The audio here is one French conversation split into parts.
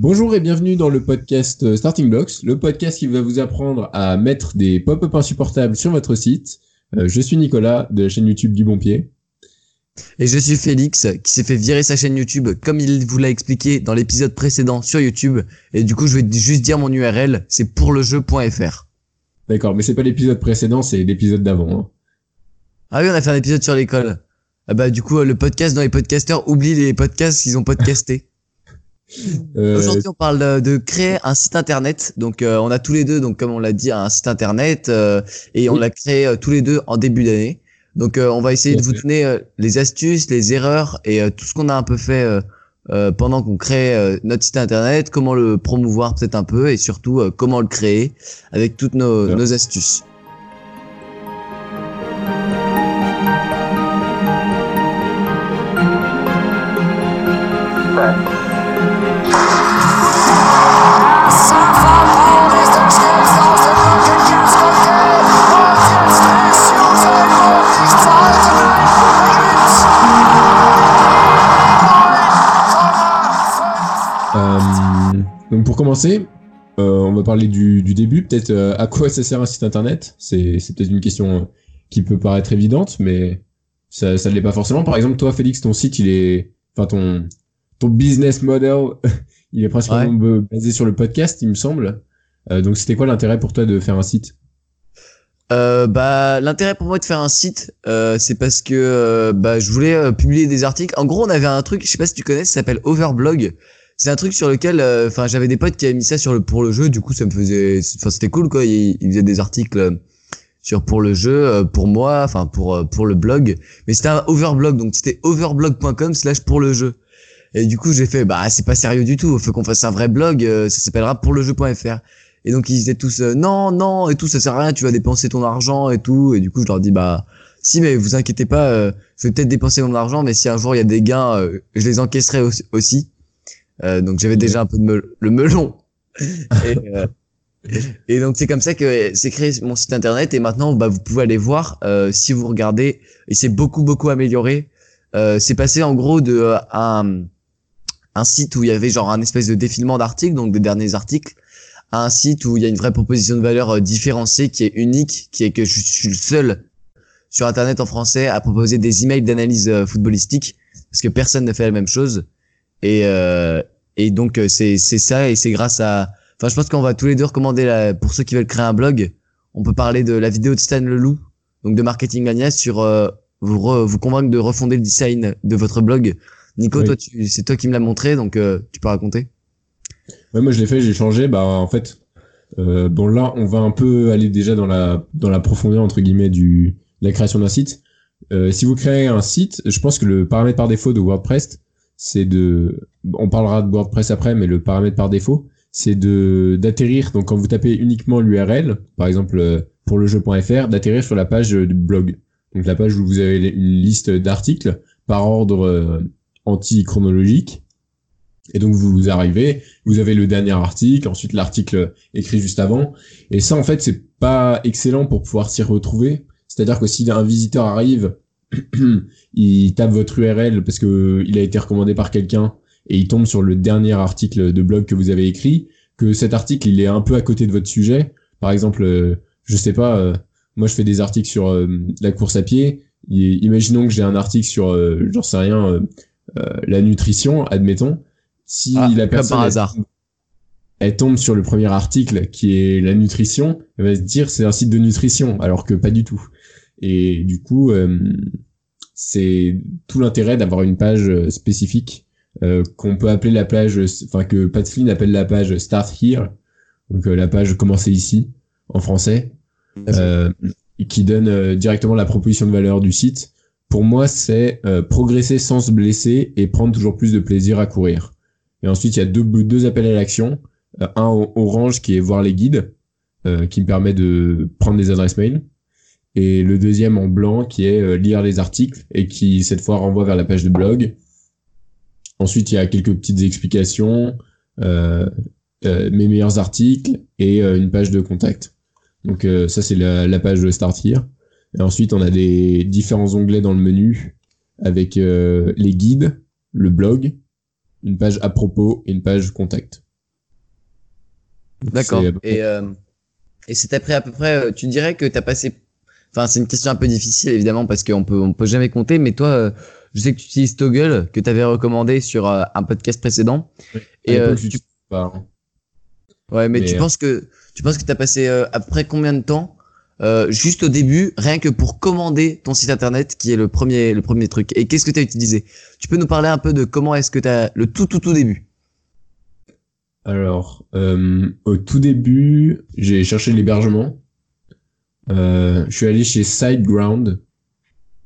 Bonjour et bienvenue dans le podcast Starting Blocks, le podcast qui va vous apprendre à mettre des pop-up insupportables sur votre site. Je suis Nicolas de la chaîne YouTube du Bon Pied. Et je suis Félix qui s'est fait virer sa chaîne YouTube comme il vous l'a expliqué dans l'épisode précédent sur YouTube. Et du coup, je vais juste dire mon URL, c'est pourlejeu.fr. D'accord, mais c'est pas l'épisode précédent, c'est l'épisode d'avant. Hein. Ah oui, on a fait un épisode sur l'école. Ah bah du coup, le podcast dans les podcasteurs oublie les podcasts qu'ils ont podcastés. Aujourd'hui, on parle de créer un site internet. Donc, on a tous les deux, donc comme on l'a dit, un site internet et on l'a créé tous les deux en début d'année. Donc, on va essayer de vous donner les astuces, les erreurs et tout ce qu'on a un peu fait pendant qu'on crée notre site internet, comment le promouvoir peut-être un peu et surtout comment le créer avec toutes nos astuces. Donc pour commencer, on va parler du début, peut-être à quoi ça sert un site internet. C'est peut-être une question qui peut paraître évidente, mais ça ne l'est pas forcément. Par exemple, toi Félix, ton site, ton business model, il est principalement basé sur le podcast, il me semble. Donc c'était quoi l'intérêt pour toi de faire un site ? L'intérêt pour moi de faire un site, c'est parce que je voulais publier des articles. En gros, on avait un truc, je sais pas si tu connais, ça s'appelle Overblog. C'est un truc sur lequel, j'avais des potes qui avaient mis ça pour le jeu. Du coup, ça me faisait, c'était cool quoi. Ils faisaient des articles sur pour le jeu, pour moi, pour le blog. Mais c'était un overblog, donc c'était overblog.com/pourlejeu. Et du coup, j'ai fait, c'est pas sérieux du tout. Faut qu'on fasse un vrai blog. Ça s'appellera pourlejeu.fr. Et donc ils disaient tous non et tout, ça sert à rien. Tu vas dépenser ton argent et tout. Et du coup, je leur dis si, mais vous inquiétez pas, je vais peut-être dépenser mon argent, mais si un jour il y a des gains, je les encaisserai aussi. Donc j'avais déjà un peu de le melon et donc c'est comme ça que c'est créé mon site internet. Et maintenant vous pouvez aller voir si vous regardez, il s'est beaucoup amélioré. C'est passé en gros de un site où il y avait genre un espèce de défilement d'articles, donc des derniers articles, à un site où il y a une vraie proposition de valeur différenciée qui est unique, qui est que je suis le seul sur internet en français à proposer des emails d'analyse footballistique, parce que personne ne fait la même chose. Et donc c'est ça, et c'est grâce à, je pense qu'on va tous les deux recommander pour ceux qui veulent créer un blog, on peut parler de la vidéo de Stan Leloup, donc de Marketing Mania, sur vous convaincre de refonder le design de votre blog. Nico, toi c'est toi qui me l'as montré, donc tu peux raconter. Ouais, moi je l'ai fait, j'ai changé, en fait là on va un peu aller déjà dans la profondeur entre guillemets de la création d'un site. Si vous créez un site, je pense que le paramètre par défaut de WordPress, on parlera de WordPress après, mais le paramètre par défaut, c'est d'atterrir, donc quand vous tapez uniquement l'URL, par exemple pourlejeu.fr, d'atterrir sur la page du blog. Donc la page où vous avez une liste d'articles par ordre anti-chronologique. Et donc vous arrivez, vous avez le dernier article, ensuite l'article écrit juste avant. Et ça en fait, c'est pas excellent pour pouvoir s'y retrouver. C'est-à-dire que si un visiteur arrive, il tape votre URL parce que il a été recommandé par quelqu'un et il tombe sur le dernier article de blog que vous avez écrit, que cet article il est un peu à côté de votre sujet. Par exemple, je sais pas, moi je fais des articles sur la course à pied, imaginons que j'ai un article sur j'en sais rien, la nutrition, admettons. Si la personne par hasard elle tombe sur le premier article qui est la nutrition, elle va se dire c'est un site de nutrition, alors que pas du tout. Et du coup, c'est tout l'intérêt d'avoir une page spécifique qu'on peut appeler la page, que Pat Flynn appelle la page Start Here, donc la page Commencer ici en français, qui donne directement la proposition de valeur du site. Pour moi, c'est progresser sans se blesser et prendre toujours plus de plaisir à courir. Et ensuite, il y a deux appels à l'action, un orange qui est voir les guides, qui me permet de prendre des adresses mail. Et le deuxième en blanc qui est lire les articles et qui cette fois renvoie vers la page de blog. Ensuite il y a quelques petites explications, mes meilleurs articles et une page de contact. Donc ça c'est la page de Start Here. Et ensuite on a des différents onglets dans le menu avec les guides, le blog, une page à propos et une page contact. D'accord. Et c'était après à peu près, tu dirais que t'as passé, enfin, c'est une question un peu difficile évidemment parce qu'on peut, jamais compter, mais toi, je sais que tu utilises Toggle que t'avais recommandé sur un podcast précédent. Oui. Et tu... pas, hein. Ouais, mais tu penses que t'as passé après combien de temps juste au début, rien que pour commander ton site internet, qui est le premier truc. Et qu'est-ce que t'as utilisé? Tu peux nous parler un peu de comment est-ce que t'as le tout début? Alors, au tout début, j'ai cherché l'hébergement. Je suis allé chez SiteGround,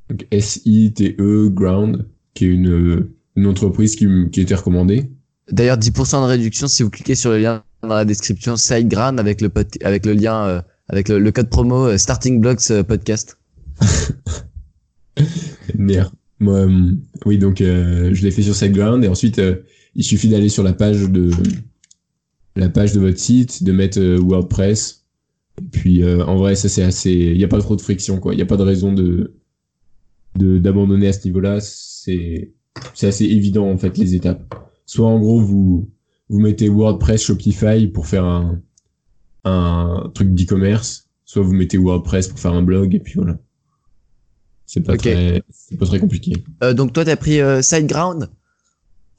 donc S-I-T-E Ground, qui est une entreprise qui était recommandée. D'ailleurs, 10% de réduction si vous cliquez sur le lien dans la description SiteGround avec le lien, avec le code promo Starting Blocks podcast. Merde. Oui, donc je l'ai fait sur SiteGround et ensuite il suffit d'aller sur la page de votre site, de mettre WordPress. Et puis en vrai, ça c'est assez, il y a pas trop de friction quoi, il y a pas de raison de d'abandonner à ce niveau-là, c'est assez évident en fait les étapes. Soit en gros vous mettez WordPress Shopify pour faire un truc d'e-commerce, soit vous mettez WordPress pour faire un blog et puis voilà. C'est pas très compliqué. Donc toi t'as pris SiteGround?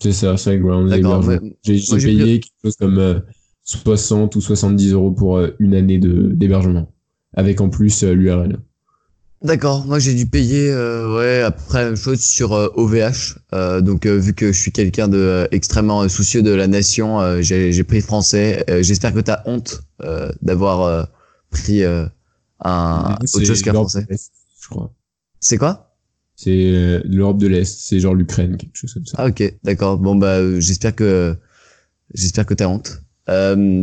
C'est ça, SiteGround. D'accord, j'ai payé quelque chose comme 60 ou 70 euros pour une année d'hébergement, avec en plus l'URL. D'accord, moi j'ai dû payer après la même chose sur OVH. Donc vu que je suis quelqu'un de extrêmement soucieux de la nation, j'ai pris français. J'espère que t'as honte d'avoir pris autre chose qu'un français. Je crois. C'est quoi? C'est l'Europe de l'Est, c'est genre l'Ukraine, quelque chose comme ça. Ah ok, d'accord. Bon bah j'espère que t'as honte.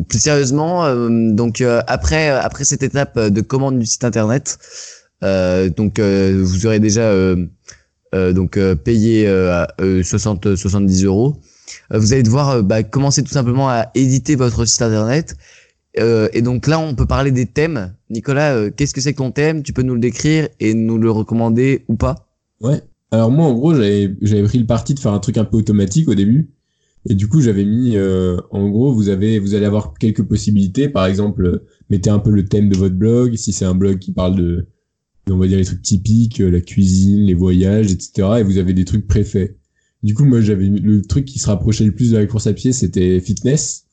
Plus sérieusement, donc après cette étape de commande du site internet, donc vous aurez déjà payé 70 euros. Vous allez devoir commencer tout simplement à éditer votre site internet. Et donc là, on peut parler des thèmes. Nicolas, qu'est-ce que c'est que ton thème? Tu peux nous le décrire et nous le recommander ou pas? Ouais. Alors moi, en gros, j'avais pris le parti de faire un truc un peu automatique au début. Et du coup, j'avais mis, en gros, vous allez avoir quelques possibilités. Par exemple, mettez un peu le thème de votre blog. Si c'est un blog qui parle de, on va dire les trucs typiques, la cuisine, les voyages, etc. Et vous avez des trucs préfets. Du coup, moi, j'avais le truc qui se rapprochait le plus de la course à pied, c'était fitness.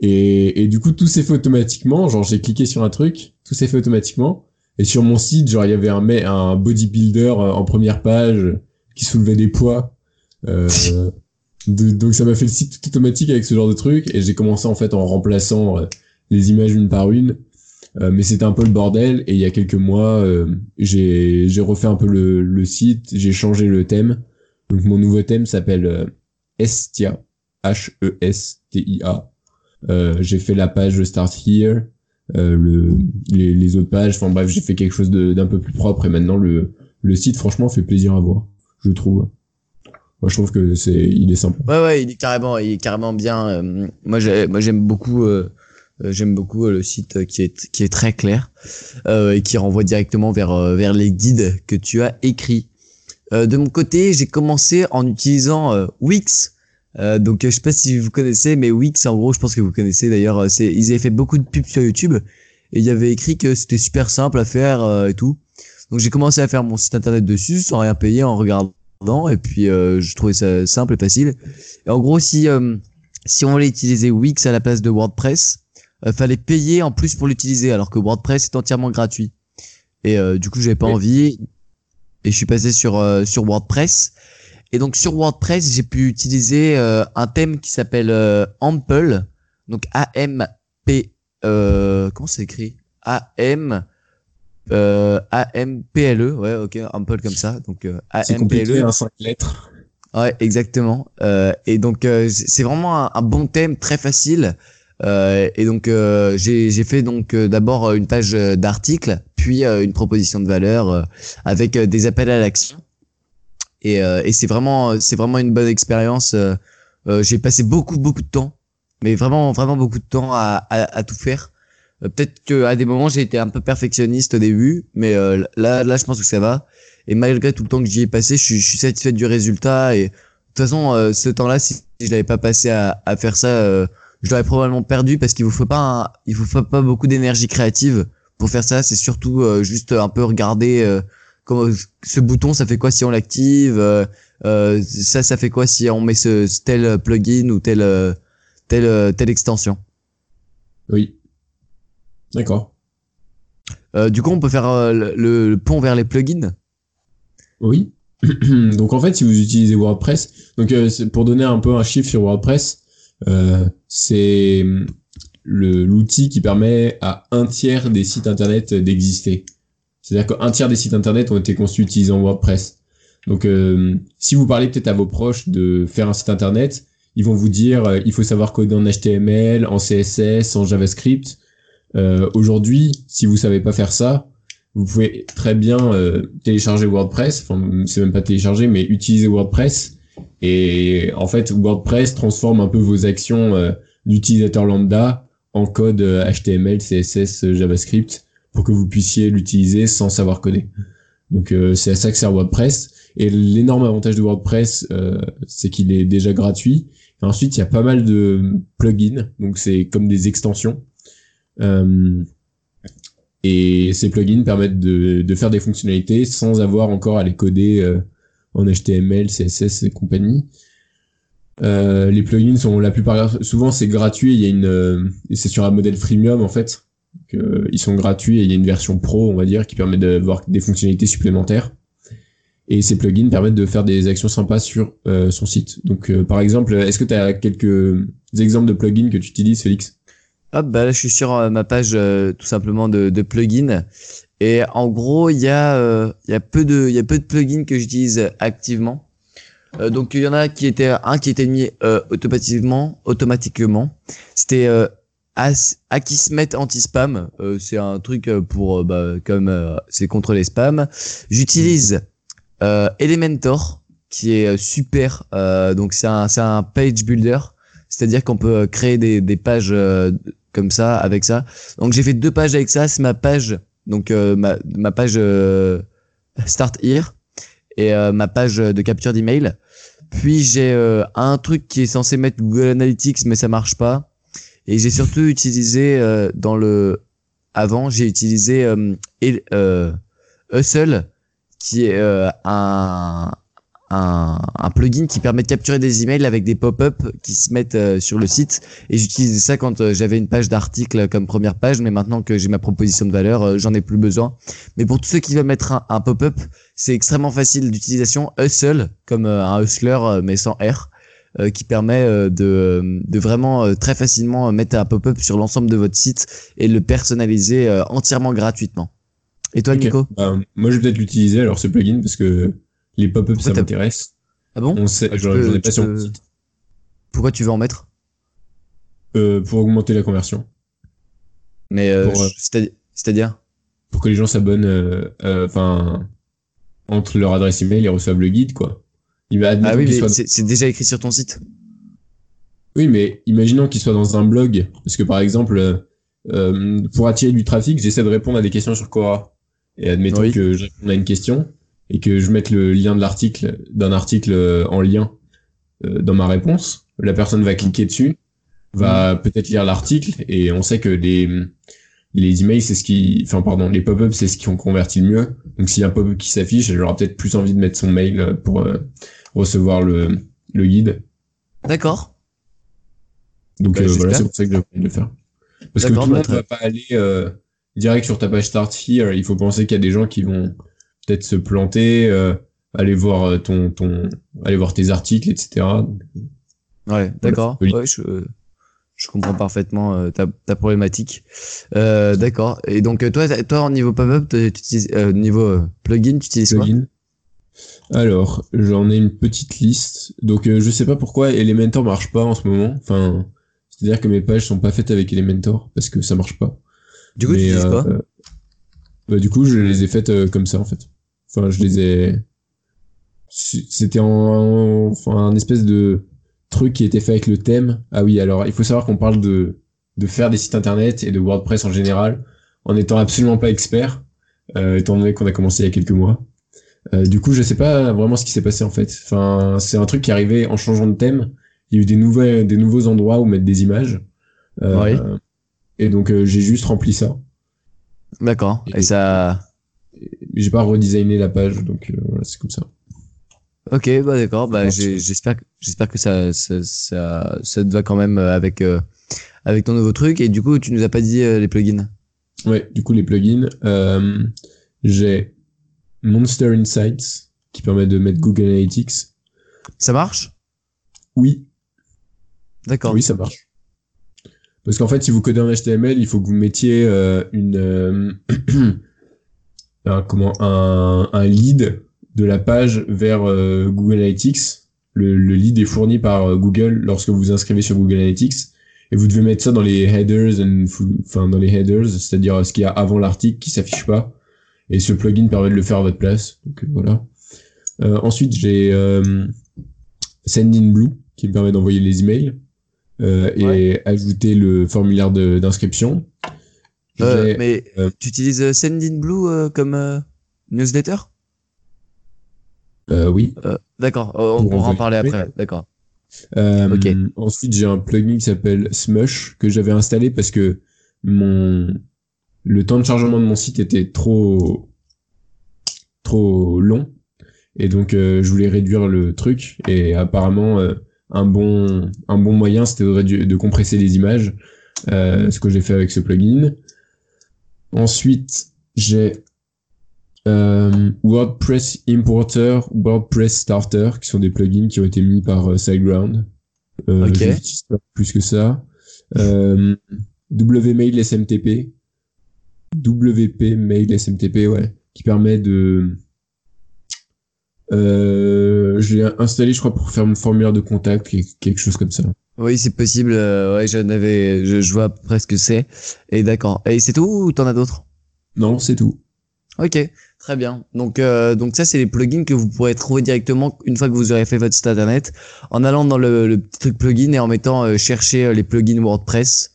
Et du coup, tout s'est fait automatiquement. Genre, j'ai cliqué sur un truc, tout s'est fait automatiquement. Et sur mon site, genre, il y avait un bodybuilder en première page qui soulevait des poids. Donc, ça m'a fait le site tout automatique avec ce genre de truc. Et j'ai commencé, en fait, en remplaçant les images une par une. Mais c'était un peu le bordel. Et il y a quelques mois, j'ai refait un peu le site. J'ai changé le thème. Donc, mon nouveau thème s'appelle Estia. H-E-S-T-I-A. J'ai fait la page Start Here, les autres pages, enfin bref, j'ai fait quelque chose d'un peu plus propre et maintenant le site franchement fait plaisir à voir, je trouve. Moi je trouve que il est sympa. Ouais, il est carrément bien. Moi j'aime beaucoup le site qui est très clair et qui renvoie directement vers les guides que tu as écrits. De mon côté, j'ai commencé en utilisant Wix. Donc je sais pas si vous connaissez, mais Wix en gros je pense que vous connaissez d'ailleurs, ils avaient fait beaucoup de pubs sur YouTube et il y avait écrit que c'était super simple à faire et tout. Donc j'ai commencé à faire mon site internet dessus sans rien payer en regardant et puis je trouvais ça simple et facile. Et en gros si on voulait utiliser Wix à la place de WordPress, fallait payer en plus pour l'utiliser alors que WordPress est entièrement gratuit. Et du coup j'avais pas envie et je suis passé sur WordPress. Et donc sur WordPress, j'ai pu utiliser un thème qui s'appelle Ample, donc A-M-P, comment c'est écrit? A-M-P-L-E, ouais, ok, Ample comme ça, donc A-M-P-L-E. C'est compliqué, hein, 5 lettres. Ouais, exactement. Et donc c'est vraiment un bon thème, très facile. Et donc j'ai fait donc d'abord une page d'article, puis une proposition de valeur avec des appels à l'action. Et c'est vraiment une bonne expérience. J'ai passé beaucoup de temps, mais vraiment beaucoup de temps à tout faire. Peut-être que à des moments j'ai été un peu perfectionniste au début, mais là je pense que ça va. Et malgré tout le temps que j'y ai passé, je suis satisfait du résultat. Et de toute façon, ce temps-là, si je l'avais pas passé à faire ça, je l'aurais probablement perdu parce qu'il vous faut pas il vous faut pas beaucoup d'énergie créative pour faire ça. C'est surtout juste un peu regarder comment ce bouton ça fait quoi si on l'active, ça fait quoi si on met ce tel plugin ou telle extension. Oui. D'accord. Du coup, on peut faire le pont vers les plugins. Oui. Donc en fait, si vous utilisez WordPress, donc pour donner un peu un chiffre sur WordPress, c'est l'outil qui permet à un tiers des sites internet d'exister. C'est-à-dire qu'un tiers des sites internet ont été conçus utilisant WordPress. Donc si vous parlez peut-être à vos proches de faire un site internet, ils vont vous dire il faut savoir coder en HTML, en CSS, en JavaScript. Aujourd'hui, si vous savez pas faire ça, vous pouvez très bien télécharger WordPress, enfin c'est même pas télécharger, mais utiliser WordPress. Et en fait, WordPress transforme un peu vos actions d'utilisateur lambda en code HTML, CSS, JavaScript pour que vous puissiez l'utiliser sans savoir coder. Donc c'est à ça que sert WordPress. Et l'énorme avantage de WordPress, c'est qu'il est déjà gratuit. Et ensuite, il y a pas mal de plugins, donc c'est comme des extensions. Et ces plugins permettent de faire des fonctionnalités sans avoir encore à les coder en HTML, CSS et compagnie. Les plugins sont la plupart, souvent c'est gratuit, il y a c'est sur un modèle freemium en fait. Donc, ils sont gratuits et il y a une version pro, on va dire, qui permet d'avoir des fonctionnalités supplémentaires. Et ces plugins permettent de faire des actions sympas sur son site. Donc par exemple, est-ce que tu as quelques exemples de plugins que tu utilises, Félix ? Hop, bah là je suis sur ma page tout simplement de plugins, et en gros il y a peu de plugins que j'utilise activement. Donc il y en a qui était mis automatiquement. C'était Akismet anti-spam, c'est un truc pour comme c'est contre les spams. J'utilise Elementor qui est super, donc c'est un page builder. C'est-à-dire qu'on peut créer des pages comme ça, avec ça. Donc j'ai fait 2 pages avec ça. C'est ma page, donc ma page Start Here et ma page de capture d'email. Puis j'ai un truc qui est censé mettre Google Analytics, mais ça marche pas. Et j'ai surtout utilisé Hustle, qui est un plugin qui permet de capturer des emails avec des pop-up qui se mettent sur le site, et j'utilisais ça quand j'avais une page d'article comme première page, mais maintenant que j'ai ma proposition de valeur, j'en ai plus besoin. Mais pour tous ceux qui veulent mettre un pop-up, c'est extrêmement facile d'utilisation. Hustle, comme un hustler mais sans R, qui permet de vraiment très facilement mettre un pop-up sur l'ensemble de votre site et le personnaliser entièrement gratuitement. Et toi, okay, Nico? Moi je vais peut-être l'utiliser alors ce plugin, parce que les pop-ups, ça m'intéresse. Ah bon? On sait, j'en ai pas sur le site. Pourquoi tu veux en mettre? Pour augmenter la conversion. Mais c'est-à-dire? Pour que les gens s'abonnent, enfin, entre leur adresse email et reçoivent le guide, quoi. Ah oui, mais c'est déjà écrit sur ton site. Oui, mais imaginons qu'ils soient dans un blog. Parce que par exemple, pour attirer du trafic, j'essaie de répondre à des questions sur Quora. Et admettons que je réponds à une question, et que je mette le lien de l'article, d'un article en lien dans ma réponse, la personne va cliquer dessus, va peut-être lire l'article, et on sait que les emails, les pop-ups, c'est ce qui ont converti le mieux. Donc s'il y a un pop-up qui s'affiche, elle aura peut-être plus envie de mettre son mail pour recevoir le guide. D'accord. Donc voilà, c'est pour ça que j'ai envie de le faire. Parce que tout le monde ne va pas aller direct sur ta page Start Here. Il faut penser qu'il y a des gens qui vont peut-être se planter, aller voir aller voir tes articles, etc. Ouais, d'accord. Ouais, je comprends parfaitement ta problématique. D'accord. Et donc toi au niveau pop-up, niveau plugin, tu utilises quoi? Alors, j'en ai une petite liste. Donc je sais pas pourquoi Elementor marche pas en ce moment. Enfin, c'est-à-dire que mes pages sont pas faites avec Elementor parce que ça marche pas. Du coup, tu utilises pas? Du coup, je les ai faites comme ça en fait. Enfin, je les ai... C'était un espèce de truc qui était fait avec le thème. Ah oui, alors, il faut savoir qu'on parle de faire des sites internet et de WordPress en général, en étant absolument pas expert, étant donné qu'on a commencé il y a quelques mois. Du coup, je sais pas vraiment ce qui s'est passé en fait. Enfin, c'est un truc qui est arrivé en changeant de thème, il y a eu des nouveaux endroits où mettre des images. Oui. Et donc, j'ai juste rempli ça. D'accord. Et ça... J'ai pas redesigné la page, donc voilà, c'est comme ça. Ok, bah d'accord. Bah, j'espère que ça te va quand même avec ton nouveau truc. Et du coup, tu nous as pas dit les plugins. Ouais, du coup, les plugins. J'ai Monster Insights qui permet de mettre Google Analytics. Ça marche ? Oui. D'accord. Oui, ça marche. Parce qu'en fait, si vous codez en HTML, il faut que vous mettiez un lead de la page vers Google Analytics. Le lead est fourni par Google lorsque vous vous inscrivez sur Google Analytics. Et vous devez mettre ça dans les headers, dans les headers, c'est-à-dire ce qu'il y a avant l'article qui s'affiche pas. Et ce plugin permet de le faire à votre place. Donc voilà. Ensuite, j'ai SendInBlue qui me permet d'envoyer les emails et ajouter le formulaire d'inscription. Tu utilises SendInBlue comme newsletter ? Oui. D'accord, on pourra en parler après. Oui. D'accord. Okay. Ensuite, j'ai un plugin qui s'appelle Smush que j'avais installé parce que le temps de chargement de mon site était trop long et donc je voulais réduire le truc et apparemment un bon moyen c'était de compresser les images, ce que j'ai fait avec ce plugin. Ensuite, j'ai WordPress Importer, WordPress Starter, qui sont des plugins qui ont été mis par SiteGround. Je n'utilise pas plus que ça. WP Mail SMTP. WP Mail SMTP, ouais. Qui permet de... j'ai installé, je crois, pour faire mon formulaire de contact, quelque chose comme ça. Oui, c'est possible. Je vois presque c'est. Et d'accord. Et c'est tout ou t'en as d'autres? Non, c'est tout. Ok, très bien. Donc ça, c'est les plugins que vous pourrez trouver directement une fois que vous aurez fait votre site internet en allant dans le petit truc plugin et en mettant chercher les plugins WordPress.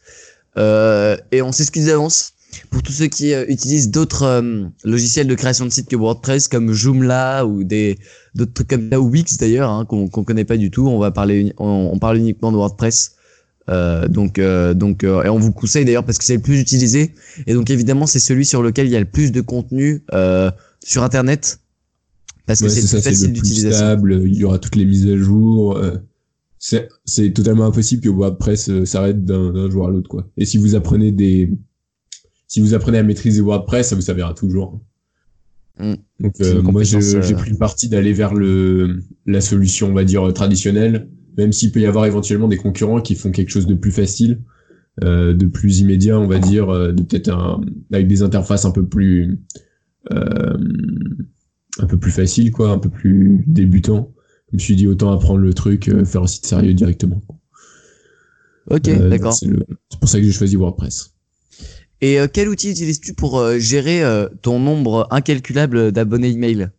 Et on s'excuse d'avance pour tous ceux qui utilisent d'autres logiciels de création de sites que WordPress comme Joomla ou d'autres trucs comme ça, ou Wix d'ailleurs, hein, qu'on connaît pas du tout. On parle uniquement de WordPress. Et on vous conseille d'ailleurs parce que c'est le plus utilisé et donc évidemment c'est celui sur lequel il y a le plus de contenu sur internet parce que c'est le plus facile d'utilisation. C'est le plus stable, il y aura toutes les mises à jour. C'est totalement impossible que WordPress s'arrête d'un jour à l'autre quoi. Et si vous apprenez à maîtriser WordPress, ça vous servira toujours. Donc moi j'ai pris le parti d'aller vers la solution on va dire traditionnelle. Même s'il peut y avoir éventuellement des concurrents qui font quelque chose de plus facile, de plus immédiat, on va dire, avec des interfaces un peu plus faciles, quoi, un peu plus débutant. Je me suis dit autant apprendre le truc, faire un site sérieux directement. Ok, d'accord. C'est pour ça que j'ai choisi WordPress. Et quel outil utilises-tu pour gérer ton nombre incalculable d'abonnés email ?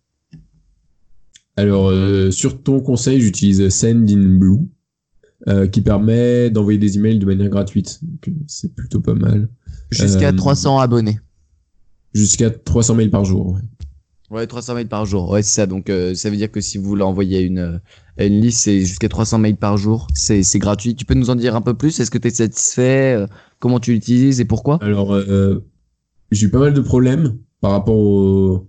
Alors, sur ton conseil, j'utilise SendInBlue, qui permet d'envoyer des emails de manière gratuite. Donc, c'est plutôt pas mal. Jusqu'à 300 abonnés. Jusqu'à 300 mails par jour. Ouais, 300 mails par jour. Ouais, c'est ça. Donc, ça veut dire que si vous l'envoyez à une liste, c'est jusqu'à 300 mails par jour. C'est gratuit. Tu peux nous en dire un peu plus? Est-ce que tu es satisfait? Comment tu l'utilises et pourquoi? Alors, j'ai eu pas mal de problèmes par rapport au...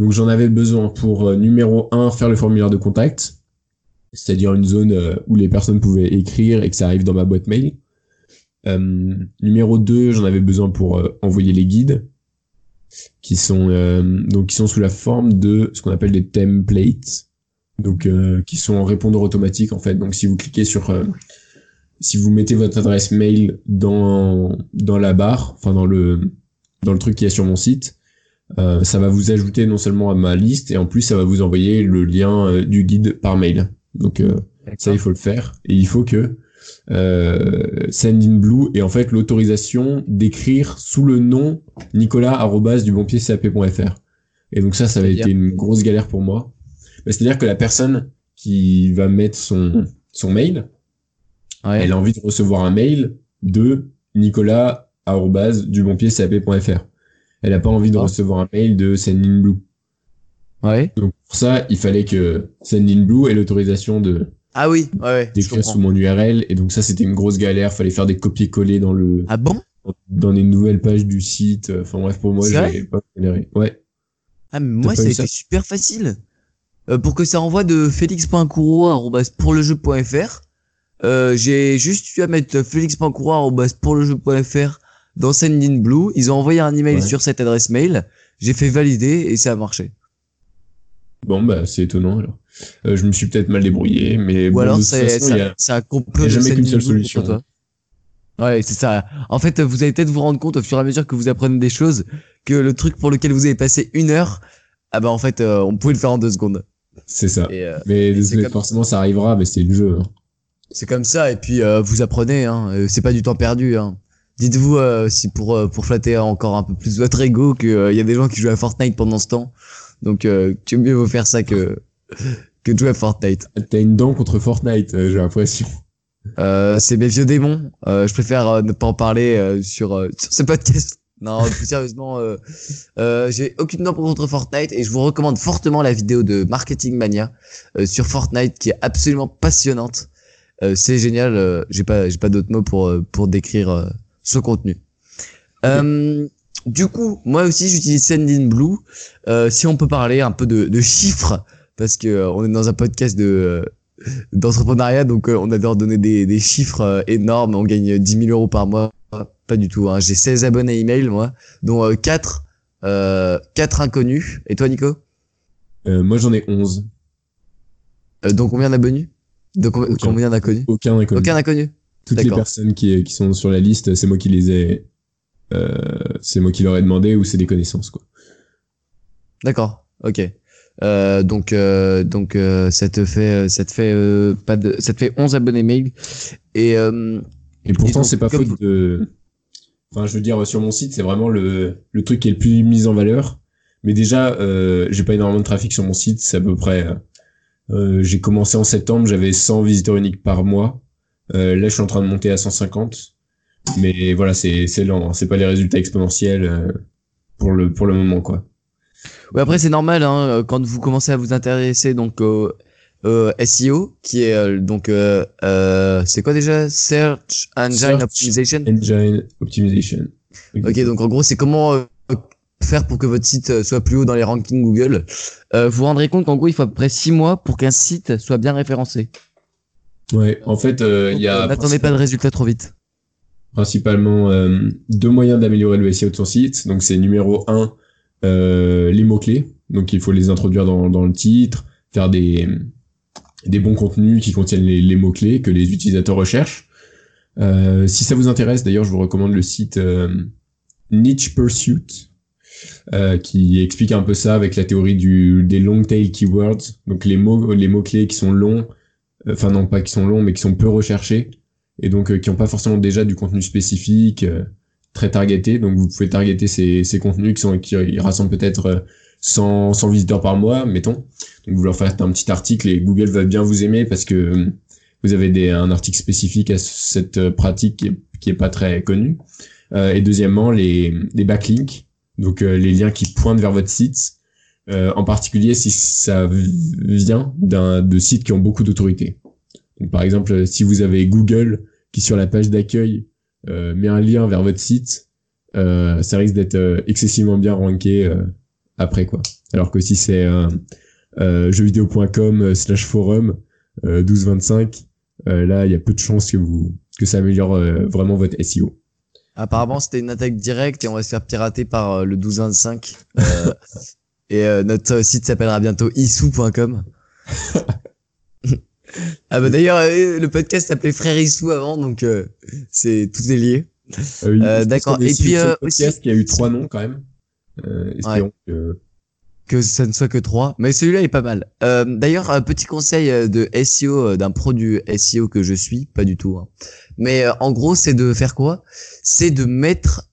Donc j'en avais besoin pour numéro 1 faire le formulaire de contact, c'est-à-dire une zone où les personnes pouvaient écrire et que ça arrive dans ma boîte mail. Numéro 2, j'en avais besoin pour envoyer les guides qui sont sous la forme de ce qu'on appelle des templates, donc qui sont en répondeur automatique en fait. Donc si vous cliquez sur si vous mettez votre adresse mail dans la barre, enfin dans le truc qu'il y a sur mon site, ça va vous ajouter non seulement à ma liste et en plus ça va vous envoyer le lien du guide par mail. Donc ça il faut le faire et il faut que SendInBlue ait en fait l'autorisation d'écrire sous le nom nicolas@dubonpiedcap.fr. Et donc ça va être une grosse galère pour moi. Bah, c'est-à-dire que la personne qui va mettre son mail, elle a envie de recevoir un mail de nicolas@dubonpiedcap.fr. Elle a pas envie de recevoir un mail de SendInBlue. Ouais. Donc pour ça, il fallait que SendInBlue ait l'autorisation de Ah oui, ouais. D'écrire sous mon URL. Et donc ça, c'était une grosse galère. Fallait faire des copier-coller dans le. Ah bon? Dans les nouvelles pages du site. Enfin bref, pour moi, j'avais pas galéré. Ouais. Ah mais moi, ça a été super facile. Pour que ça envoie de felix.couro@pourlejeu.fr. J'ai juste eu à mettre felix.couro@pourlejeu.fr dans SendInBlue. Ils ont envoyé un email sur cette adresse mail. J'ai fait valider et ça a marché. Bon, bah, c'est étonnant, alors. Je me suis peut-être mal débrouillé, mais bon, alors, de toute façon, il n'y a jamais qu'une seule solution. Toi. Ouais, c'est ça. En fait, vous allez peut-être vous rendre compte au fur et à mesure que vous apprenez des choses, que le truc pour lequel vous avez passé une heure, ah bah, en fait, on pouvait le faire en 2 secondes. C'est ça. Mais forcément, ça arrivera, mais c'est le jeu. Hein. C'est comme ça, et puis, vous apprenez, hein. C'est pas du temps perdu, hein. Dites-vous, si pour flatter encore un peu plus votre ego, que, y a des gens qui jouent à Fortnite pendant ce temps. Donc, tu veux mieux vous faire ça que de jouer à Fortnite. T'as une dent contre Fortnite, j'ai l'impression. C'est mes vieux démons. Je préfère ne pas en parler sur ce podcast. Non, plus sérieusement, j'ai aucune dent contre Fortnite et je vous recommande fortement la vidéo de Marketing Mania sur Fortnite qui est absolument passionnante. C'est génial. J'ai pas d'autres mots pour décrire ce contenu. Okay. Du coup, moi aussi, j'utilise SendInBlue. Si on peut parler un peu de chiffres, parce que on est dans un podcast d'entrepreneuriat, donc on adore donner des chiffres énormes. On gagne 10 000 euros par mois. Pas du tout. Hein. J'ai 16 abonnés email, moi, dont 4 inconnus. Et toi, Nico ? Moi, j'en ai 11. Donc, combien d'abonnés ? Donc, combien d'inconnus ? Aucun inconnu. Toutes les personnes qui sont sur la liste, c'est moi qui les ai... c'est moi qui leur ai demandé ou c'est des connaissances quoi. D'accord, ok. Donc ça te fait 11 abonnés mail et pourtant c'est pas faute de. Enfin je veux dire sur mon site c'est vraiment le truc qui est le plus mis en valeur. Mais déjà j'ai pas énormément de trafic sur mon site, c'est à peu près. J'ai commencé en septembre, j'avais 100 visiteurs uniques par mois. Là je suis en train de monter à 150. Mais voilà, c'est lent, hein. C'est pas les résultats exponentiels pour le moment quoi. Ouais, après c'est normal hein, quand vous commencez à vous intéresser donc au SEO qui est c'est quoi déjà Search Engine Optimization. OK, donc en gros, c'est comment faire pour que votre site soit plus haut dans les rankings Google. Vous vous rendrez compte qu'en gros, il faut à peu près 6 mois pour qu'un site soit bien référencé. Ouais, en fait, n'attendez pas de résultats trop vite. Principalement 2 moyens d'améliorer le SEO de son site. Donc c'est numéro 1 les mots-clés. Donc il faut les introduire dans le titre, faire des bons contenus qui contiennent les mots-clés que les utilisateurs recherchent. Si ça vous intéresse, d'ailleurs je vous recommande le site Niche Pursuit qui explique un peu ça avec la théorie des long tail keywords. Donc les mots-clés qui sont longs, enfin non pas qui sont longs mais qui sont peu recherchés. Et donc qui n'ont pas forcément déjà du contenu spécifique très targeté. Donc vous pouvez targeter ces contenus qui rassemblent peut-être 100 visiteurs par mois, mettons. Donc vous leur faites un petit article et Google va bien vous aimer parce que vous avez un article spécifique à cette pratique qui est pas très connue. Et deuxièmement, les backlinks, donc les liens qui pointent vers votre site, en particulier si ça vient de sites qui ont beaucoup d'autorité. Donc, par exemple, si vous avez Google qui sur la page d'accueil met un lien vers votre site, ça risque d'être excessivement bien ranké après quoi. Alors que si c'est jeuxvideo.com/forum 1225, là il y a peu de chances que ça améliore vraiment votre SEO. Apparemment c'était une attaque directe et on va se faire pirater par le 1225 et notre site s'appellera bientôt issou.com. Ah bah d'ailleurs le podcast s'appelait Frère Issou avant donc c'est tout est lié. Oui, d'accord. Et puis podcast qui a eu 3 noms quand même. Espérons que ça ne soit que 3, mais celui-là est pas mal. D'ailleurs petit conseil de SEO d'un pro du SEO que je suis, pas du tout. Hein. Mais en gros c'est de faire quoi ? C'est de mettre,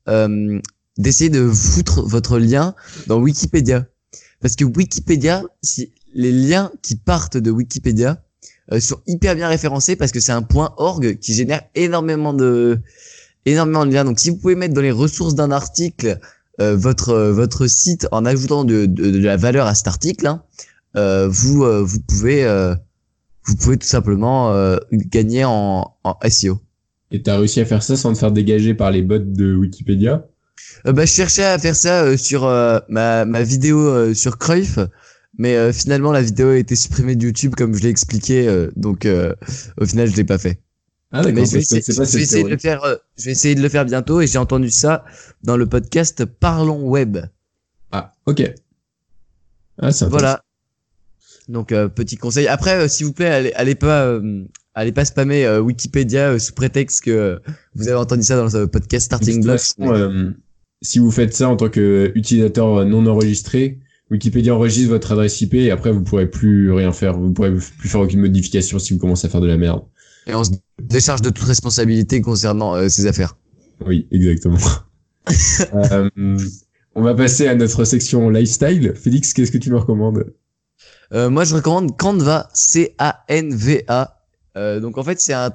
d'essayer de foutre votre lien dans Wikipédia, parce que Wikipédia, si les liens qui partent de Wikipédia sont hyper bien référencés parce que c'est un .org qui génère énormément de liens. Donc si vous pouvez mettre dans les ressources d'un article votre site en ajoutant de la valeur à cet article, hein, vous pouvez vous pouvez tout simplement gagner en SEO. Et t'as réussi à faire ça sans te faire dégager par les bots de Wikipédia ? Je cherchais à faire ça sur ma vidéo sur Cruyff, mais finalement la vidéo a été supprimée de YouTube comme je l'ai expliqué, donc au final je l'ai pas fait. Ah d'accord. Mais je vais essayer de le faire bientôt, et j'ai entendu ça dans le podcast Parlons Web. Ah ok. Ah c'est voilà. Donc petit conseil. Après s'il vous plaît, allez pas spammer Wikipédia sous prétexte que vous avez entendu ça dans le podcast Starting Blocks. Si vous faites ça en tant que utilisateur non enregistré, Wikipédia enregistre votre adresse IP et après vous pourrez plus rien faire, vous pourrez plus faire aucune modification si vous commencez à faire de la merde. Et on se décharge de toute responsabilité concernant ces affaires. Oui, exactement. On va passer à notre section lifestyle. Félix, qu'est-ce que tu me recommandes ? Moi, je recommande Canva, C-A-N-V-A. Donc en fait c'est un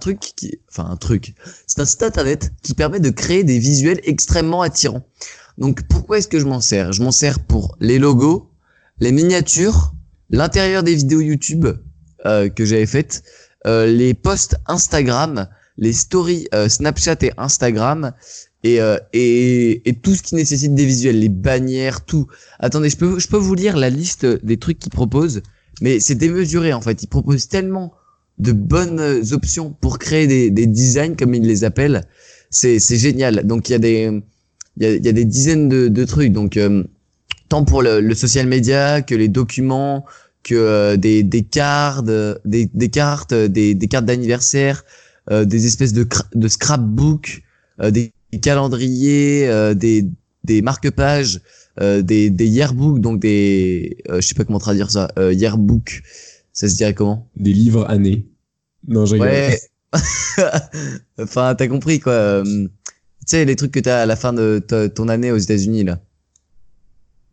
site internet qui permet de créer des visuels extrêmement attirants. Donc pourquoi est-ce que je m'en sers ? Je m'en sers pour les logos, les miniatures, l'intérieur des vidéos YouTube que j'avais faites, les posts Instagram, les stories Snapchat et Instagram et tout ce qui nécessite des visuels, les bannières, tout. Attendez, je peux vous lire la liste des trucs qu'ils proposent, mais c'est démesuré en fait, ils proposent tellement de bonnes options pour créer des designs comme ils les appellent, c'est génial. Donc il y a des dizaines de trucs, donc tant pour le social media que les documents, que des cartes d'anniversaire, des espèces de scrapbook, des calendriers, des marque-pages, des yearbooks, donc je sais pas comment traduire ça, yearbook. Ça se dirait comment ? Des livres années. Non, je rigole. Ouais. Enfin, t'as compris, quoi. Tu sais, les trucs que t'as à la fin de ton année aux États-Unis là.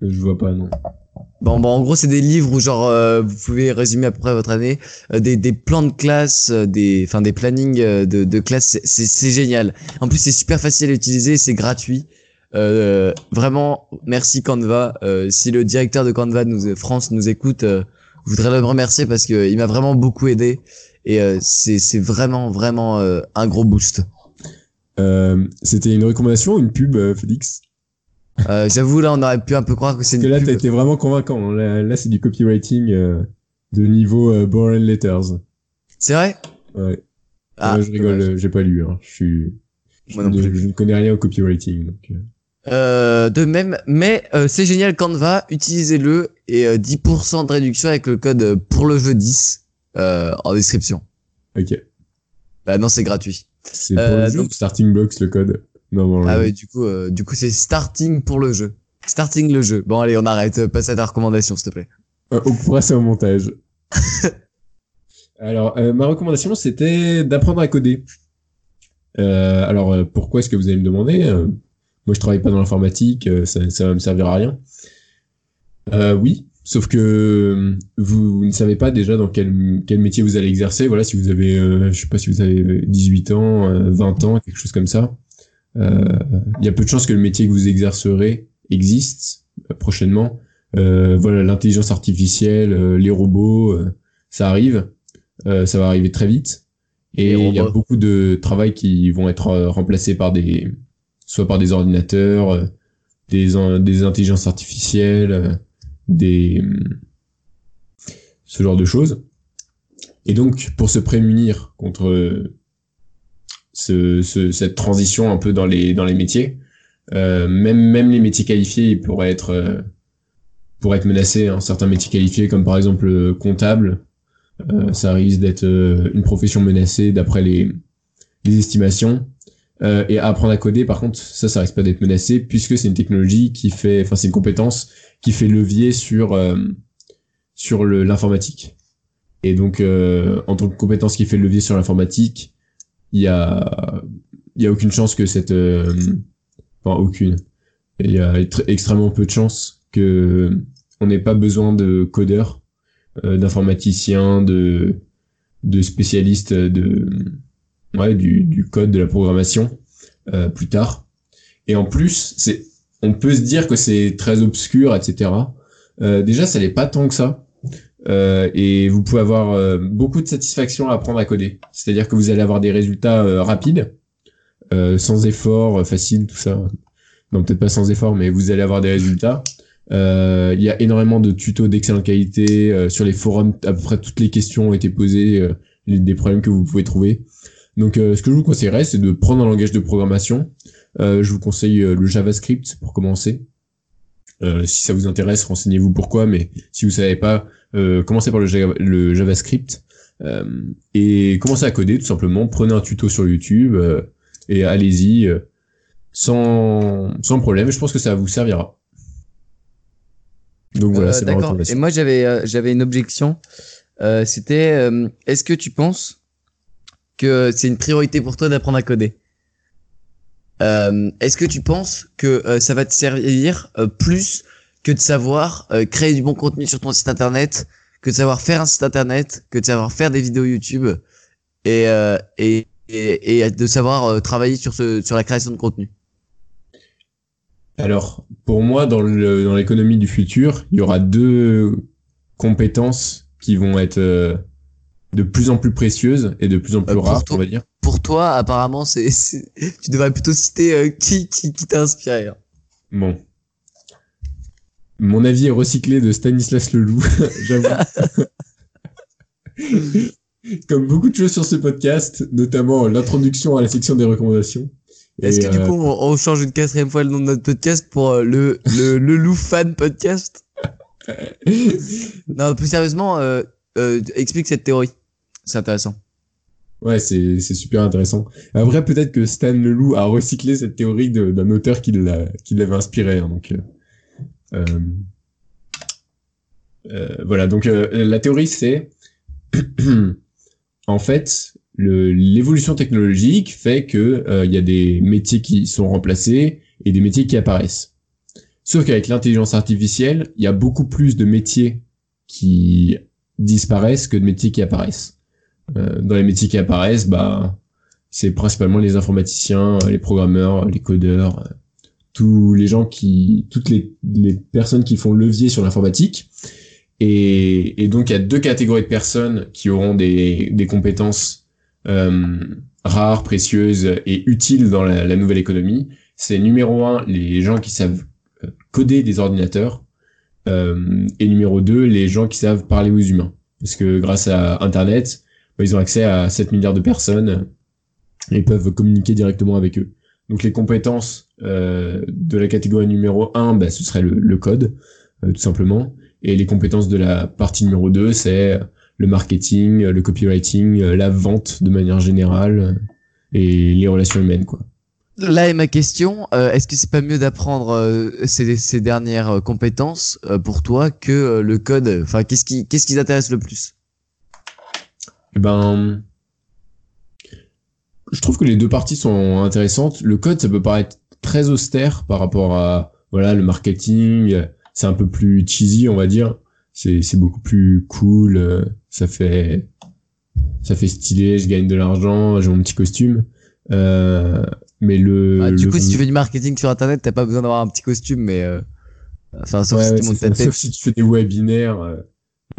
Je vois pas, non. Bon, en gros, c'est des livres où, genre, vous pouvez résumer à peu près votre année. Des plans de classe, des plannings de classe, c'est génial. En plus, c'est super facile à utiliser, c'est gratuit. Vraiment, merci Canva. Si le directeur de Canva France nous écoute... je voudrais le remercier parce que il m'a vraiment beaucoup aidé et c'est vraiment un gros boost. C'était une recommandation ou une pub, Félix ? J'avoue, là on aurait pu un peu croire que c'est une pub. Parce que là t'as été vraiment convaincant. Là c'est du copywriting de niveau Boring Letters. C'est vrai ? Ouais. Ah, je rigole, j'ai pas lu. Hein. Je ne connais rien au copywriting. Donc... de même, mais c'est génial Canva, utilisez-le et 10% de réduction avec le code pourlejeu10 en description. Ok. Bah non, c'est gratuit. C'est pour le jeu, donc... Starting Blocks le code. Non, ah ouais, du coup c'est Starting pour le jeu. Starting le jeu. Bon allez, on arrête, passe à ta recommandation s'il te plaît. On pourra ça au montage. Alors, ma recommandation c'était d'apprendre à coder. Alors pourquoi est-ce que vous allez me demander moi, je travaille pas dans l'informatique, ça va me servir à rien. Oui, sauf que vous ne savez pas déjà dans quel métier vous allez exercer. Voilà, si vous avez, je sais pas si vous avez 18 ans, 20 ans, quelque chose comme ça. Il y a peu de chances que le métier que vous exercerez existe prochainement. Voilà, l'intelligence artificielle, les robots, ça arrive. Ça va arriver très vite. Et il y a beaucoup de travail qui vont être remplacés par soit par des ordinateurs, des intelligences artificielles, ce genre de choses. Et donc, pour se prémunir contre cette transition un peu dans les métiers, même les métiers qualifiés pourraient être menacés, hein. Certains métiers qualifiés, comme par exemple comptable, ça risque d'être une profession menacée d'après les estimations. Et apprendre à coder, par contre, ça risque pas d'être menacé, puisque c'est une technologie c'est une compétence qui fait levier sur l'informatique. Et donc, en tant que compétence qui fait levier sur l'informatique, il y a aucune chance que il y a extrêmement peu de chances que on n'ait pas besoin de codeurs, d'informaticiens, de spécialistes du code, de la programmation plus tard. Et en plus, on peut se dire que c'est très obscur, etc. Déjà, ça l'est pas tant que ça. et vous pouvez avoir beaucoup de satisfaction à apprendre à coder. C'est-à-dire que vous allez avoir des résultats rapides, sans effort, faciles, tout ça. Non, peut-être pas sans effort, mais vous allez avoir des résultats. Il y a énormément de tutos d'excellente qualité. Sur les forums, à peu près toutes les questions ont été posées, des problèmes que vous pouvez trouver. Donc, ce que je vous conseillerais, c'est de prendre un langage de programmation. Je vous conseille le JavaScript pour commencer. Si ça vous intéresse, renseignez-vous pourquoi, mais si vous savez pas, commencez par le JavaScript et commencez à coder tout simplement. Prenez un tuto sur YouTube et allez-y sans problème. Je pense que ça vous servira. Donc voilà, c'est ma recommandation. Et moi j'avais une objection. C'était est-ce que tu penses que c'est une priorité pour toi d'apprendre à coder? Est-ce que tu penses que ça va te servir plus que de savoir créer du bon contenu sur ton site internet, que de savoir faire un site internet, que de savoir faire des vidéos YouTube et de savoir travailler sur la création de contenu? Alors, pour moi, dans l'économie du futur, il y aura deux compétences qui vont être de plus en plus précieuses et de plus en plus rares, on va dire. Pour toi, apparemment, tu devrais plutôt citer qui t'a inspiré. Bon. Mon avis est recyclé de Stanislas Leloup, j'avoue. Comme beaucoup de choses sur ce podcast, notamment l'introduction à la section des recommandations. Est-ce que du coup, on change une quatrième fois le nom de notre podcast pour le Leloup fan podcast? Non, plus sérieusement, explique cette théorie. C'est intéressant. Ouais, c'est super intéressant. Après, peut-être que Stan Leloup a recyclé cette théorie d'un auteur qui l'avait inspiré. Hein, donc, voilà. Donc, la théorie, c'est en fait l'évolution technologique fait que il y a des métiers qui sont remplacés et des métiers qui apparaissent. Sauf qu'avec l'intelligence artificielle, il y a beaucoup plus de métiers qui disparaissent que de métiers qui apparaissent. Dans les métiers qui apparaissent, bah, c'est principalement les informaticiens, les programmeurs, les codeurs, tous les gens toutes les personnes qui font levier sur l'informatique. Et donc, il y a deux catégories de personnes qui auront des compétences, rares, précieuses et utiles dans la nouvelle économie. C'est numéro un, les gens qui savent coder des ordinateurs, et numéro deux, les gens qui savent parler aux humains. Parce que grâce à Internet, ils ont accès à 7 milliards de personnes et peuvent communiquer directement avec eux. Donc les compétences de la catégorie numéro 1, bah, ce serait le code, tout simplement. Et les compétences de la partie numéro 2, c'est le marketing, le copywriting, la vente de manière générale et les relations humaines, quoi. Là est ma question, est-ce que c'est pas mieux d'apprendre ces dernières compétences pour toi que le code? Enfin, qu'est-ce qui t'intéresse le plus? Ben, je trouve que les deux parties sont intéressantes. Le code, ça peut paraître très austère par rapport à, voilà, le marketing. C'est un peu plus cheesy, on va dire. C'est beaucoup plus cool. Ça fait stylé. Je gagne de l'argent. J'ai mon petit costume. Mais si tu fais du marketing sur Internet, t'as pas besoin d'avoir un petit costume, mais enfin, sauf si tu fais des webinaires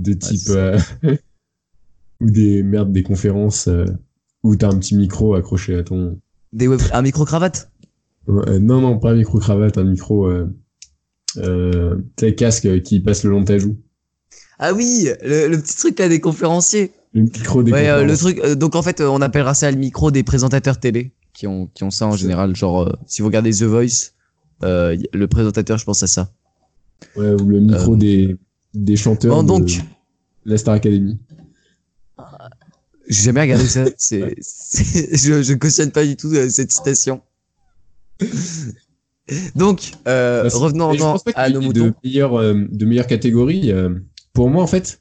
de type. Ou des conférences où t'as un petit micro accroché à ton... Un micro-cravate? Non, pas un micro-cravate, un micro... casque qui passe le long de ta joue. Ah oui, le petit truc là des conférenciers. Le micro des conférenciers. Le truc, donc en fait, on appellera ça le micro des présentateurs télé, qui ont ça en général, genre si vous regardez The Voice, le présentateur, je pense à ça. Ouais, ou le micro des chanteurs de la Star Academy. J'ai jamais regardé ça. Je cautionne pas du tout cette citation. Donc, revenons à nos moutons. De meilleures catégories. Pour moi, en fait,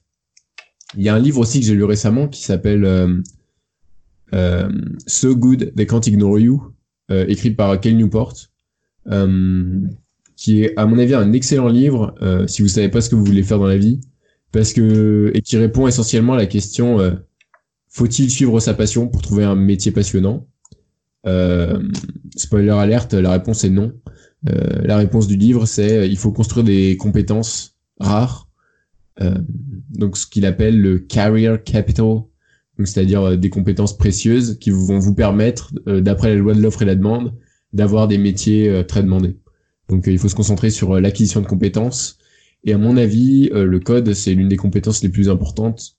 il y a un livre aussi que j'ai lu récemment qui s'appelle So Good They Can't Ignore You, écrit par Cal Newport, qui est, à mon avis, un excellent livre si vous savez pas ce que vous voulez faire dans la vie, et qui répond essentiellement à la question. Faut-il suivre sa passion pour trouver un métier passionnant? Spoiler alerte, la réponse est non. La réponse du livre, c'est il faut construire des compétences rares donc ce qu'il appelle le career capital, donc c'est-à-dire des compétences précieuses qui vont vous permettre, d'après la loi de l'offre et la demande, d'avoir des métiers très demandés. Donc il faut se concentrer sur l'acquisition de compétences. Et à mon avis, le code, c'est l'une des compétences les plus importantes.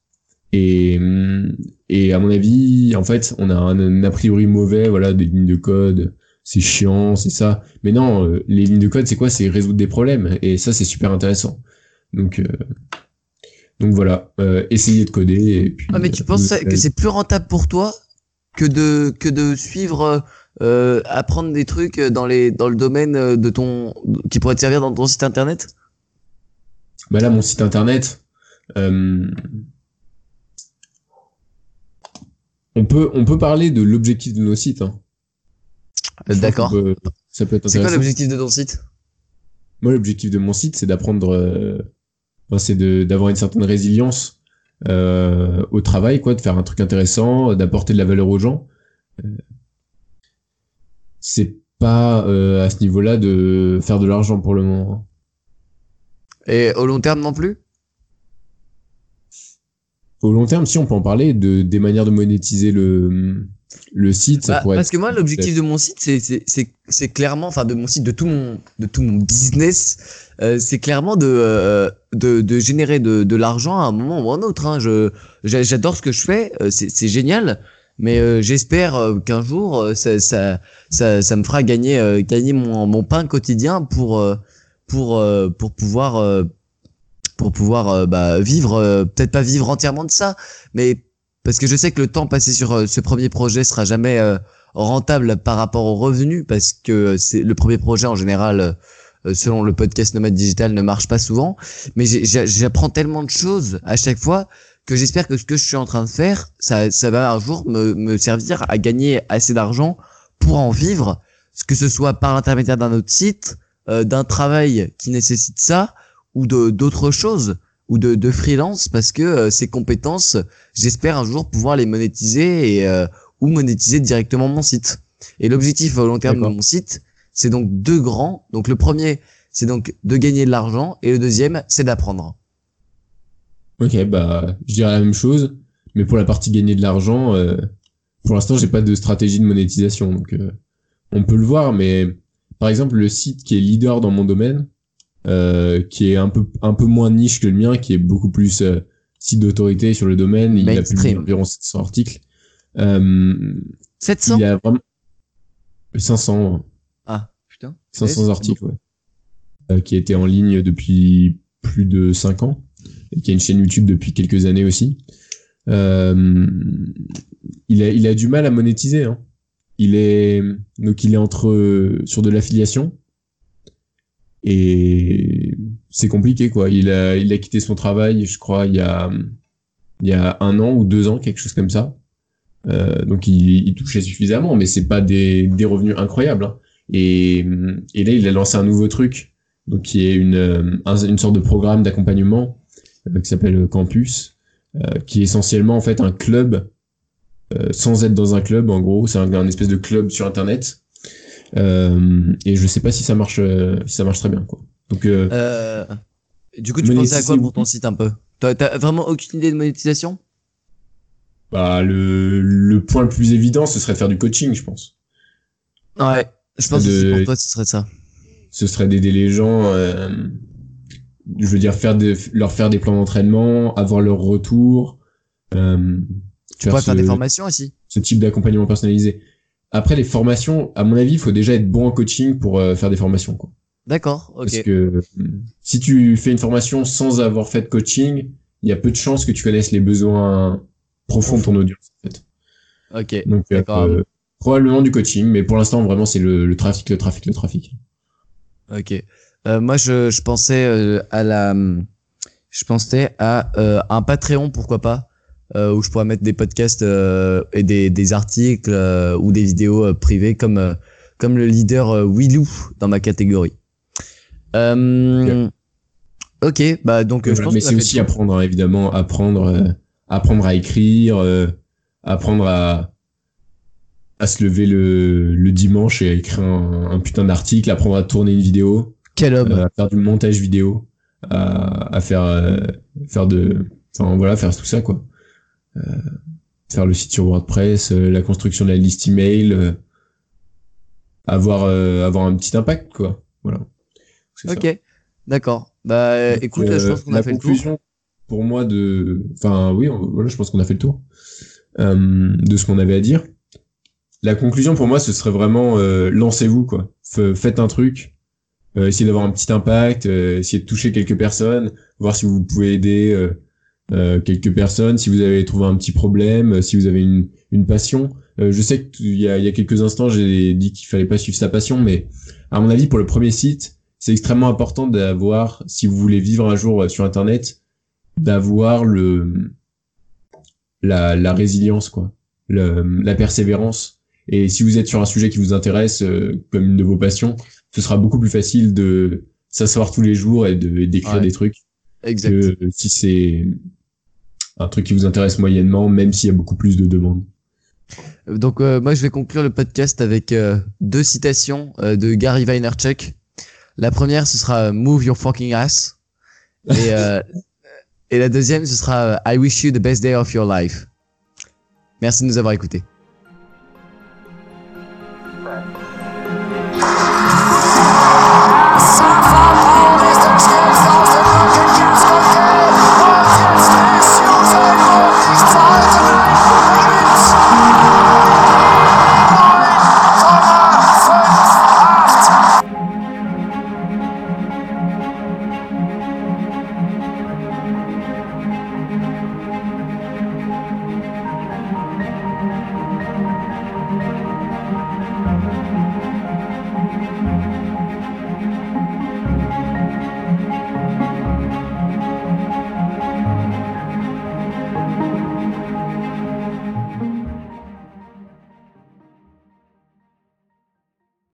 Et à mon avis, en fait, on a un a priori mauvais, voilà, des lignes de code, c'est chiant, c'est ça. Mais non, les lignes de code, c'est quoi? C'est résoudre des problèmes. Et ça, c'est super intéressant. Donc voilà, essayez de coder. Et puis, mais tu penses que c'est plus rentable pour toi que de suivre, apprendre des trucs dans le domaine de ton, qui pourrait te servir dans ton site internet? Bah là, mon site internet, on peut parler de l'objectif de nos sites. Hein. D'accord. Ça peut être intéressant. C'est quoi l'objectif de ton site? Moi, l'objectif de mon site, c'est d'apprendre, d'avoir une certaine résilience au travail, quoi, de faire un truc intéressant, d'apporter de la valeur aux gens. C'est pas à ce niveau-là de faire de l'argent pour le moment. Et au long terme non plus? Au long terme, si, on peut en parler des manières de monétiser le site. Ça pourrait parce que moi, l'objectif de mon site, c'est clairement, enfin de mon site, de tout mon business, c'est clairement de générer de l'argent à un moment ou à un autre. Hein. J'adore ce que je fais, c'est génial, mais j'espère qu'un jour, ça me fera gagner mon pain quotidien pour pouvoir vivre, peut-être pas vivre entièrement de ça, mais parce que je sais que le temps passé sur ce premier projet sera jamais rentable par rapport aux revenus, parce que c'est le premier projet en général, selon le podcast Nomad Digital, ne marche pas souvent, mais j'apprends tellement de choses à chaque fois que j'espère que ce que je suis en train de faire, ça va un jour me servir à gagner assez d'argent pour en vivre, que ce soit par l'intermédiaire d'un autre site, d'un travail qui nécessite ça, ou d'autres choses, ou de freelance, parce que ces compétences, j'espère un jour pouvoir les monétiser et ou monétiser directement mon site. Et l'objectif au long terme de mon site, c'est donc deux grands. Donc le premier, c'est donc de gagner de l'argent, et le deuxième, c'est d'apprendre. Ok, je dirais la même chose, mais pour la partie gagner de l'argent, pour l'instant, j'ai pas de stratégie de monétisation, donc on peut le voir, mais par exemple, le site qui est leader dans mon domaine, qui est un peu moins niche que le mien, qui est beaucoup plus site d'autorité sur le domaine, il a publié environ 700 articles. 700 ? Il a vraiment 500. Ah, putain. 500 articles, ouais. Qui était en ligne depuis plus de 5 ans, et qui a une chaîne YouTube depuis quelques années aussi. Il a du mal à monétiser, hein. Il est entre sur de l'affiliation et c'est compliqué quoi. Il a quitté son travail, je crois, il y a 1 an ou 2 ans, quelque chose comme ça. Donc il touchait suffisamment, mais c'est pas des revenus incroyables. Hein. Et là il a lancé un nouveau truc, donc qui est une sorte de programme d'accompagnement qui s'appelle Campus, qui est essentiellement en fait un club. Sans être dans un club, en gros, c'est un espèce de club sur internet. Et je sais pas si ça marche très bien, quoi. Donc, du coup, tu pensais à quoi pour ton site un peu? T'as vraiment aucune idée de monétisation? Le point le plus évident, ce serait de faire du coaching, je pense. Ouais, je pense que pour toi, ce serait ça. Ce serait d'aider les gens, je veux dire, leur faire des plans d'entraînement, avoir leur retour, Tu pourrais faire des formations aussi. Ce type d'accompagnement personnalisé. Après, les formations, à mon avis, il faut déjà être bon en coaching pour faire des formations, quoi. D'accord, ok. Parce que si tu fais une formation sans avoir fait de coaching, il y a peu de chances que tu connaisses les besoins profonds de ton audience, en fait. Ok, donc, probablement du coaching, mais pour l'instant, vraiment, c'est le trafic. Ok. Moi, je pensais à un Patreon, pourquoi pas. Où je pourrais mettre des podcasts et des articles ou des vidéos privées comme le leader Willou dans ma catégorie. Ok, donc voilà, je pense. Mais c'est aussi apprendre, hein, évidemment, apprendre à écrire, apprendre à se lever le dimanche et à écrire un putain d'article, apprendre à tourner une vidéo, à faire du montage vidéo, à faire faire tout ça quoi, faire le site sur WordPress, la construction de la liste email, avoir un petit impact quoi, voilà. Ok, ça. D'accord. Bah donc, écoute, je pense qu'on a fait le tour. Pour moi je pense qu'on a fait le tour de ce qu'on avait à dire. La conclusion pour moi, ce serait vraiment lancez-vous quoi. Faites un truc, essayez d'avoir un petit impact, essayez de toucher quelques personnes, voir si vous pouvez aider quelques personnes, si vous avez trouvé un petit problème, si vous avez une passion. Je sais qu'il y a quelques instants, j'ai dit qu'il fallait pas suivre sa passion, mais à mon avis, pour le premier site, c'est extrêmement important d'avoir, si vous voulez vivre un jour sur Internet, d'avoir la résilience quoi, la persévérance. Et si vous êtes sur un sujet qui vous intéresse, comme une de vos passions, ce sera beaucoup plus facile de s'asseoir tous les jours et d'écrire des trucs. Exact. Que si c'est un truc qui vous intéresse moyennement, même s'il y a beaucoup plus de demandes. Donc moi je vais conclure le podcast avec deux citations de Gary Vaynerchuk. La première, ce sera Move your fucking ass. Et la deuxième, ce sera I wish you the best day of your life. Merci de nous avoir écoutés.